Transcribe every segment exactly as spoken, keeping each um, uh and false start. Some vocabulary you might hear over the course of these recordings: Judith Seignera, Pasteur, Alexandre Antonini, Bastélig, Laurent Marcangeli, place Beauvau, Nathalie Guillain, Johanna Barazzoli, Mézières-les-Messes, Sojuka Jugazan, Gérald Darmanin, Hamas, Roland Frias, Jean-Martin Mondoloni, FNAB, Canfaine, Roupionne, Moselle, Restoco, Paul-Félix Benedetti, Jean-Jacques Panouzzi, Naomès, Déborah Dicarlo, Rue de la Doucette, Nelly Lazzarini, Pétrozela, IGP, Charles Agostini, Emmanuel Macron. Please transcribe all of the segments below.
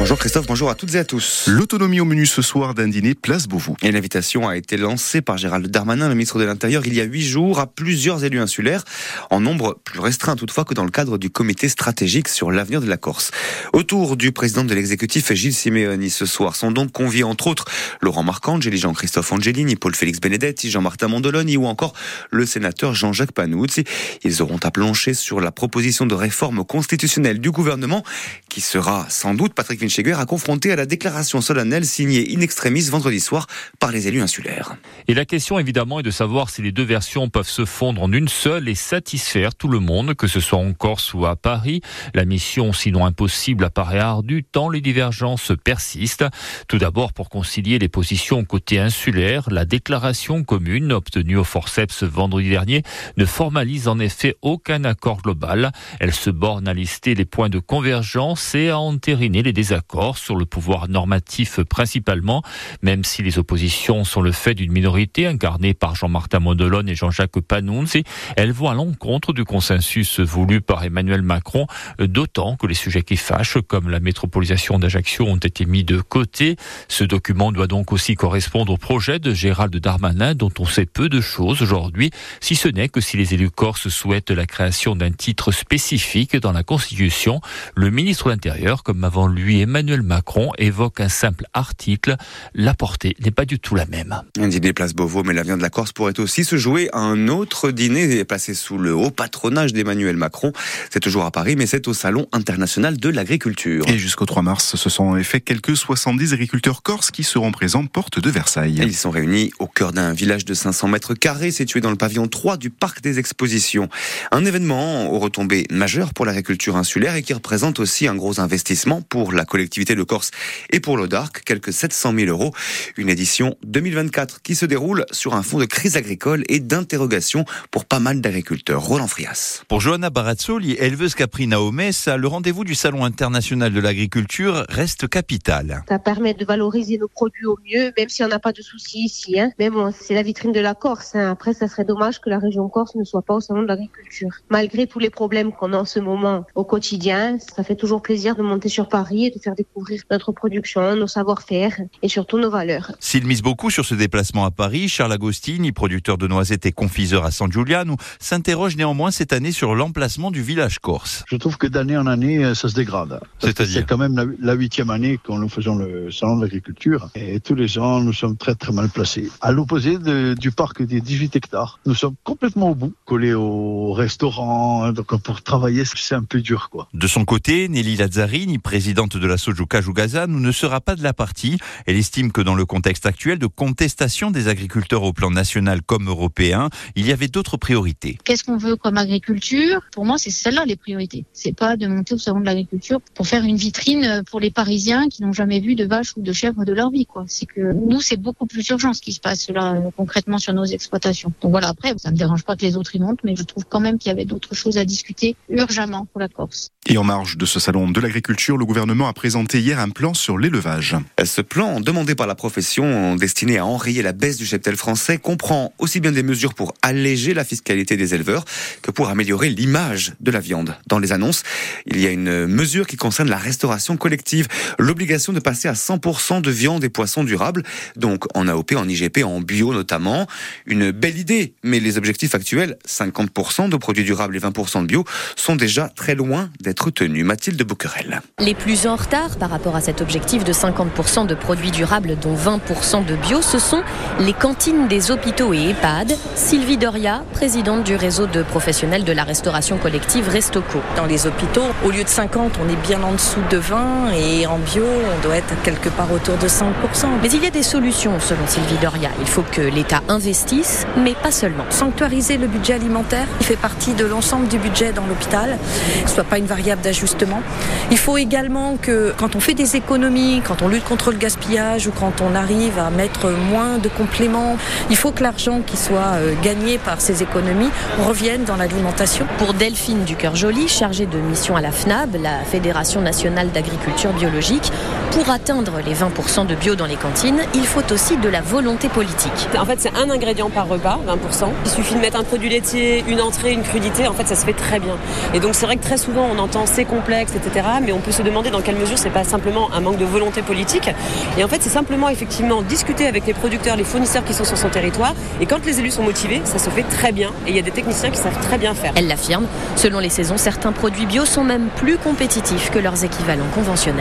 Bonjour Christophe, bonjour à toutes et à tous. L'autonomie au menu ce soir d'un dîner place Beauvau. Et l'invitation a été lancée par Gérald Darmanin, le ministre de l'Intérieur, il y a huit jours à plusieurs élus insulaires, en nombre plus restreint toutefois que dans le cadre du comité stratégique sur l'avenir de la Corse. Autour du président de l'exécutif Gilles Simeoni ce soir sont donc conviés entre autres Laurent Marcangeli, Jean-Christophe Angelini, Paul-Félix Benedetti, Jean-Martin Mondoloni ou encore le sénateur Jean-Jacques Panouzzi. Ils auront à plancher sur la proposition de réforme constitutionnelle du gouvernement qui sera sans doute, Patrick Cheguer a confronté à la déclaration solennelle signée in extremis vendredi soir par les élus insulaires. Et la question évidemment est de savoir si les deux versions peuvent se fondre en une seule et satisfaire tout le monde, que ce soit en Corse ou à Paris. La mission, sinon impossible, apparaît ardue tant les divergences persistent. Tout d'abord, pour concilier les positions côté insulaire, la déclaration commune obtenue au forceps vendredi dernier ne formalise en effet aucun accord global. Elle se borne à lister les points de convergence et à entériner les désaccords sur le pouvoir normatif principalement, même si les oppositions sont le fait d'une minorité incarnée par Jean-Martin Mondoloni et Jean-Jacques Panouzzi, elles vont à l'encontre du consensus voulu par Emmanuel Macron, d'autant que les sujets qui fâchent, comme la métropolisation d'Ajaccio, ont été mis de côté. Ce document doit donc aussi correspondre au projet de Gérald Darmanin, dont on sait peu de choses aujourd'hui, si ce n'est que si les élus corses souhaitent la création d'un titre spécifique dans la Constitution, le ministre de l'Intérieur, comme avant lui et Emmanuel Macron, évoque un simple article. La portée n'est pas du tout la même. Un dîner place Beauvau, mais l'avenir de la Corse pourrait aussi se jouer à un autre dîner placé sous le haut patronage d'Emmanuel Macron. C'est toujours à Paris, mais c'est au Salon international de l'agriculture. Et jusqu'au trois mars, ce sont en effet quelques soixante-dix agriculteurs corses qui seront présents porte de Versailles. Et ils sont réunis au cœur d'un village de cinq cents mètres carrés situé dans le pavillon trois du parc des expositions. Un événement aux retombées majeures pour l'agriculture insulaire et qui représente aussi un gros investissement pour la collectivité. Collectivité de Corse et pour l'O D A R C, quelques sept cent mille euros. Une édition deux mille vingt-quatre qui se déroule sur un fond de crise agricole et d'interrogation pour pas mal d'agriculteurs. Roland Frias. Pour Johanna Barazzoli, éleveuse qu'a pris Naomès, le rendez-vous du Salon international de l'agriculture reste capital. Ça permet de valoriser nos produits au mieux, même si on n'a pas de soucis ici. Hein. Mais bon, c'est la vitrine de la Corse. Hein. Après, ça serait dommage que la région Corse ne soit pas au Salon de l'agriculture. Malgré tous les problèmes qu'on a en ce moment au quotidien, ça fait toujours plaisir de monter sur Paris et de faire découvrir notre production, nos savoir-faire et surtout nos valeurs. S'il mise beaucoup sur ce déplacement à Paris, Charles Agostini, producteur de noisettes et confiseur à San Giuliano, s'interroge néanmoins cette année sur l'emplacement du village corse. Je trouve que d'année en année, ça se dégrade. C'est-à-dire ? C'est quand même la huitième année qu'on nous faisons le salon de l'agriculture et tous les ans, nous sommes très très mal placés. À l'opposé de, du parc des dix-huit hectares, nous sommes complètement au bout, collés au restaurant. Donc pour travailler, c'est un peu dur, quoi. De son côté, Nelly Lazzarini, présidente de la Sojuka Jugazan ne sera pas de la partie. Elle estime que dans le contexte actuel de contestation des agriculteurs au plan national comme européen, il y avait d'autres priorités. Qu'est-ce qu'on veut comme agriculture ? Pour moi, c'est celle-là les priorités. C'est pas de monter au salon de l'agriculture pour faire une vitrine pour les Parisiens qui n'ont jamais vu de vaches ou de chèvres de leur vie, quoi. C'est que nous, c'est beaucoup plus urgent ce qui se passe là concrètement sur nos exploitations. Donc voilà, après, ça me dérange pas que les autres y montent, mais je trouve quand même qu'il y avait d'autres choses à discuter urgemment pour la Corse. Et en marge de ce salon de l'agriculture, le gouvernement a présenté hier un plan sur l'élevage. Ce plan, demandé par la profession, destiné à enrayer la baisse du cheptel français, comprend aussi bien des mesures pour alléger la fiscalité des éleveurs que pour améliorer l'image de la viande. Dans les annonces, il y a une mesure qui concerne la restauration collective, l'obligation de passer à cent pour cent de viande et poissons durables, donc en A O P, en I G P, en bio notamment. Une belle idée, mais les objectifs actuels, cinquante pour cent de produits durables et vingt pour cent de bio, sont déjà très loin d'être tenus. Mathilde Bouquerel. Les plus en retard par rapport à cet objectif de cinquante pour cent de produits durables dont vingt pour cent de bio, ce sont les cantines des hôpitaux et EHPAD. Sylvie Doria, présidente du réseau de professionnels de la restauration collective Restoco. Dans les hôpitaux, au lieu de cinquante, on est bien en dessous de vingt et en bio, on doit être quelque part autour de cinq pour cent. Mais il y a des solutions selon Sylvie Doria. Il faut que l'État investisse, mais pas seulement. Sanctuariser le budget alimentaire, il fait partie de l'ensemble du budget dans l'hôpital, ce soit pas une variable d'ajustement. Il faut également que quand on fait des économies, quand on lutte contre le gaspillage ou quand on arrive à mettre moins de compléments, il faut que l'argent qui soit gagné par ces économies revienne dans l'alimentation. Pour Delphine Ducœur-Joli, chargée de mission à la F N A B, la Fédération Nationale d'Agriculture Biologique, pour atteindre les vingt pour cent de bio dans les cantines, il faut aussi de la volonté politique. En fait, c'est un ingrédient par repas, vingt pour cent. Il suffit de mettre un produit laitier, une entrée, une crudité. En fait, ça se fait très bien. Et donc, c'est vrai que très souvent, on entend c'est complexe, et cetera. Mais on peut se demander dans quelle mesure c'est pas simplement un manque de volonté politique. Et en fait, c'est simplement effectivement discuter avec les producteurs, les fournisseurs qui sont sur son territoire. Et quand les élus sont motivés, ça se fait très bien. Et il y a des techniciens qui savent très bien faire. Elle l'affirme. Selon les saisons, certains produits bio sont même plus compétitifs que leurs équivalents conventionnels.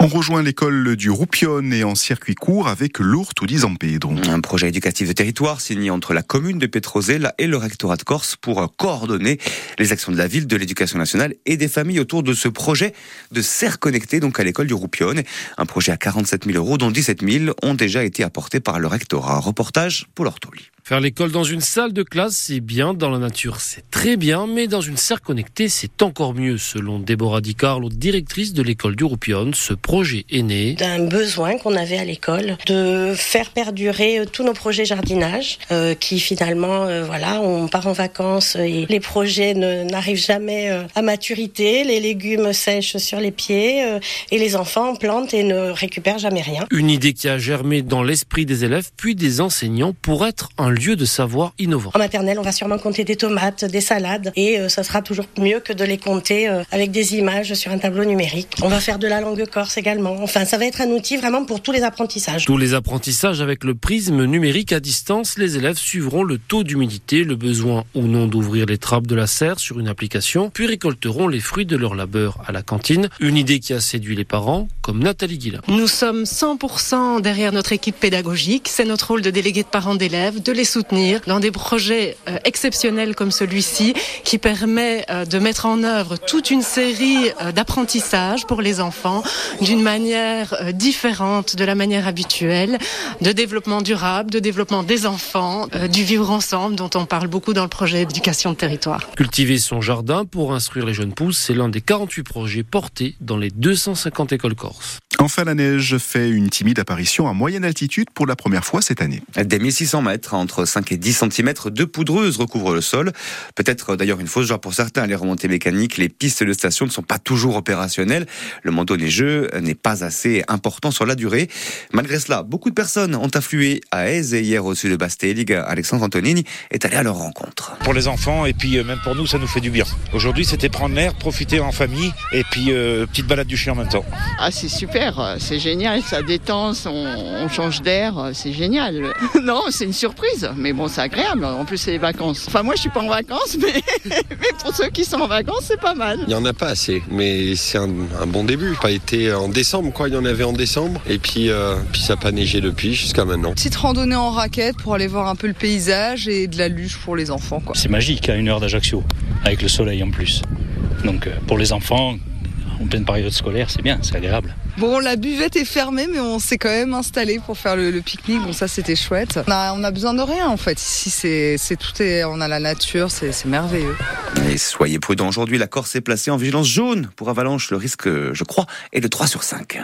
On rejoint l'école du Roupionne et en circuit court avec l'Ourthe ou San Pedro. Un projet éducatif de territoire signé entre la commune de Pétrozela et le rectorat de Corse pour coordonner les actions de la ville, de l'éducation nationale et des familles autour de ce projet de serre connectée donc à l'école du Roupionne. Un projet à quarante-sept mille euros dont dix-sept mille ont déjà été apportés par le rectorat. Un reportage pour l'Ortoli. Faire l'école dans une salle de classe, c'est bien, dans la nature, c'est très bien, mais dans une serre connectée, c'est encore mieux. Selon Déborah Dicarlo, directrice de l'école du Roupionne, ce projet est né d'un besoin qu'on avait à l'école de faire perdurer tous nos projets jardinage, euh, qui finalement, euh, voilà, on part en vacances et les projets ne, n'arrivent jamais euh, à maturité, les légumes sèchent sur les pieds euh, et les enfants plantent et ne récupèrent jamais rien. Une idée qui a germé dans l'esprit des élèves, puis des enseignants, pour être un lieu de savoir innovant. En maternelle, on va sûrement compter des tomates, des salades et euh, ça sera toujours mieux que de les compter euh, avec des images sur un tableau numérique. On va faire de la langue corse également. Enfin, ça va être un outil vraiment pour tous les apprentissages. Tous les apprentissages avec le prisme numérique à distance, les élèves suivront le taux d'humidité, le besoin ou non d'ouvrir les trappes de la serre sur une application, puis récolteront les fruits de leur labeur à la cantine. Une idée qui a séduit les parents, comme Nathalie Guillain. Nous sommes cent pour cent derrière notre équipe pédagogique. C'est notre rôle de délégué de parents d'élèves, de les soutenir dans des projets euh, exceptionnels comme celui-ci qui permet euh, de mettre en œuvre toute une série euh, d'apprentissages pour les enfants d'une manière euh, différente de la manière habituelle, de développement durable, de développement des enfants, euh, du vivre ensemble dont on parle beaucoup dans le projet éducation de territoire. Cultiver son jardin pour instruire les jeunes pousses, c'est l'un des quarante-huit projets portés dans les deux cent cinquante écoles corses. Enfin, la neige fait une timide apparition à moyenne altitude pour la première fois cette année. Des mille six cents mètres, entre cinq et dix centimètres de poudreuse recouvre le sol. Peut-être d'ailleurs une fausse joie pour certains. Les remontées mécaniques, les pistes de station ne sont pas toujours opérationnelles. Le manteau neigeux n'est pas assez important sur la durée. Malgré cela, beaucoup de personnes ont afflué à Aise et hier au sud de Bastélig. Alexandre Antonini est allé à leur rencontre. Pour les enfants et puis même pour nous, ça nous fait du bien. Aujourd'hui, c'était prendre l'air, profiter en famille et puis euh, petite balade du chien en même temps. Ah, c'est super. C'est génial, ça détend, on change d'air, c'est génial. Non, c'est une surprise, mais bon, c'est agréable. En plus, c'est les vacances. Enfin, moi, je suis pas en vacances, mais, mais pour ceux qui sont en vacances, c'est pas mal. Il y en a pas assez, mais c'est un, un bon début. Pas été en décembre, quoi. Il y en avait en décembre, et puis, euh, puis ça n'a pas neigé depuis jusqu'à maintenant. Petite randonnée en raquette pour aller voir un peu le paysage et de la luge pour les enfants, quoi. C'est magique à une heure d'Ajaccio, avec le soleil en plus. Donc, pour les enfants, en pleine période scolaire, c'est bien, c'est agréable. Bon, la buvette est fermée, mais on s'est quand même installé pour faire le, le pique-nique. Bon, ça, c'était chouette. On a, on a besoin de rien, en fait. Ici, c'est, c'est tout est, on a la nature, c'est, c'est merveilleux. Et soyez prudents. Aujourd'hui, la Corse est placée en vigilance jaune pour avalanche. Le risque, je crois, est de trois sur cinq.